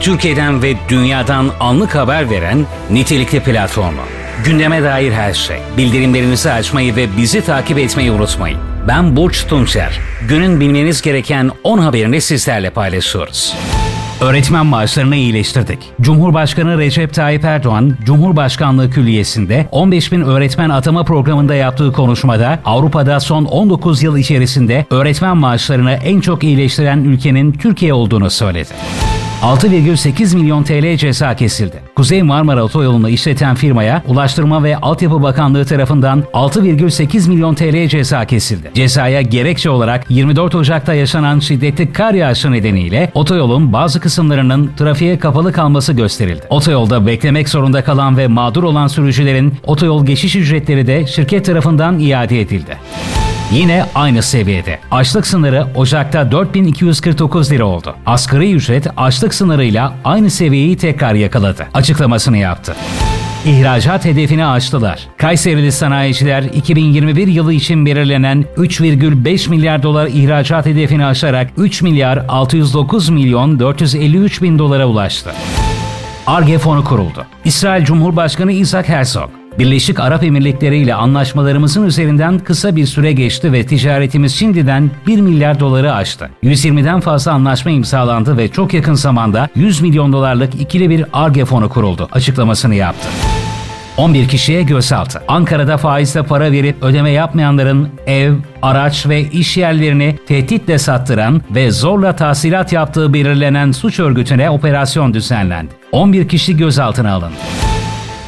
Türkiye'den ve dünyadan anlık haber veren nitelikli platformu. Gündeme dair her şey. Bildirimlerinizi açmayı ve bizi takip etmeyi unutmayın. Ben Burç Tunçer. Günün bilmeniz gereken 10 haberini sizlerle paylaşıyoruz. Öğretmen maaşlarını iyileştirdik. Cumhurbaşkanı Recep Tayyip Erdoğan, Cumhurbaşkanlığı Külliyesi'nde 15.000 öğretmen atama programında yaptığı konuşmada, Avrupa'da son 19 yıl içerisinde öğretmen maaşlarını en çok iyileştiren ülkenin Türkiye olduğunu söyledi. 6,8 milyon TL ceza kesildi. Kuzey Marmara Otoyolu'nu işleten firmaya Ulaştırma ve Altyapı Bakanlığı tarafından 6,8 milyon TL ceza kesildi. Cezaya gerekçe olarak 24 Ocak'ta yaşanan şiddetli kar yağışı nedeniyle otoyolun bazı kısımlarının trafiğe kapalı kalması gösterildi. Otoyolda beklemek zorunda kalan ve mağdur olan sürücülerin otoyol geçiş ücretleri de şirket tarafından iade edildi. Yine aynı seviyede. Açlık sınırı Ocak'ta 4.249 lira oldu. Asgari ücret açlık sınırıyla aynı seviyeyi tekrar yakaladı. Açıklamasını yaptı. İhracat hedefini aştılar. Kayserili sanayiciler 2021 yılı için belirlenen 3,5 milyar dolar ihracat hedefini aşarak 3 milyar 609 milyon 453 bin dolara ulaştı. Ar-Ge fonu kuruldu. İsrail Cumhurbaşkanı Isaac Herzog, Birleşik Arap Emirlikleri ile anlaşmalarımızın üzerinden kısa bir süre geçti ve ticaretimiz şimdiden 1 milyar doları aştı. 120'den fazla anlaşma imzalandı ve çok yakın zamanda 100 milyon dolarlık ikili bir Ar-Ge fonu kuruldu açıklamasını yaptı. 11 kişiye gözaltı. Ankara'da faizle para verip ödeme yapmayanların ev, araç ve iş yerlerini tehditle sattıran ve zorla tahsilat yaptığı belirlenen suç örgütüne operasyon düzenlendi. 11 kişi gözaltına alındı.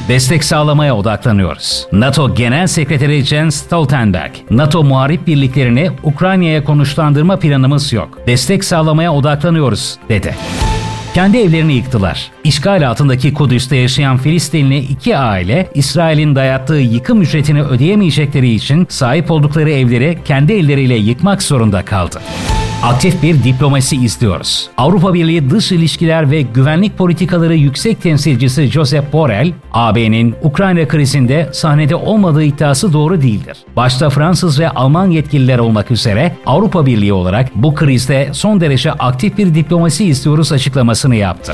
Destek sağlamaya odaklanıyoruz. NATO Genel Sekreteri Jens Stoltenberg, NATO muharip birliklerini Ukrayna'ya konuşlandırma planımız yok. Destek sağlamaya odaklanıyoruz, dedi. Kendi evlerini yıktılar. İşgal altındaki Kudüs'te yaşayan Filistinli iki aile, İsrail'in dayattığı yıkım ücretini ödeyemeyecekleri için sahip oldukları evleri kendi elleriyle yıkmak zorunda kaldı. Aktif bir diplomasi izliyoruz. Avrupa Birliği Dış İlişkiler ve Güvenlik Politikaları Yüksek Temsilcisi Josep Borrell, AB'nin Ukrayna krizinde sahnede olmadığı iddiası doğru değildir. Başta Fransız ve Alman yetkililer olmak üzere Avrupa Birliği olarak bu krizde son derece aktif bir diplomasi istiyoruz açıklamasını yaptı.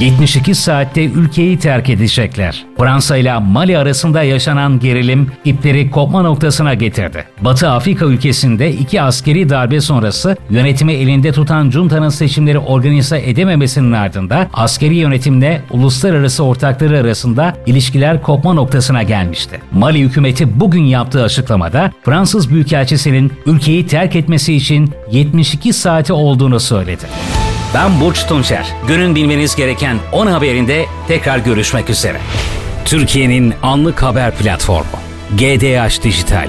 72 saatte ülkeyi terk edecekler. Fransa ile Mali arasında yaşanan gerilim ipleri kopma noktasına getirdi. Batı Afrika ülkesinde iki askeri darbe sonrası yönetimi elinde tutan Junta'nın seçimleri organize edememesinin ardından askeri yönetimle uluslararası ortakları arasında ilişkiler kopma noktasına gelmişti. Mali hükümeti bugün yaptığı açıklamada Fransız Büyükelçisi'nin ülkeyi terk etmesi için 72 saati olduğunu söyledi. Ben Burç Tunçer. Günün bilmeniz gereken 10 haberinde tekrar görüşmek üzere. Türkiye'nin anlık haber platformu GDH Dijital.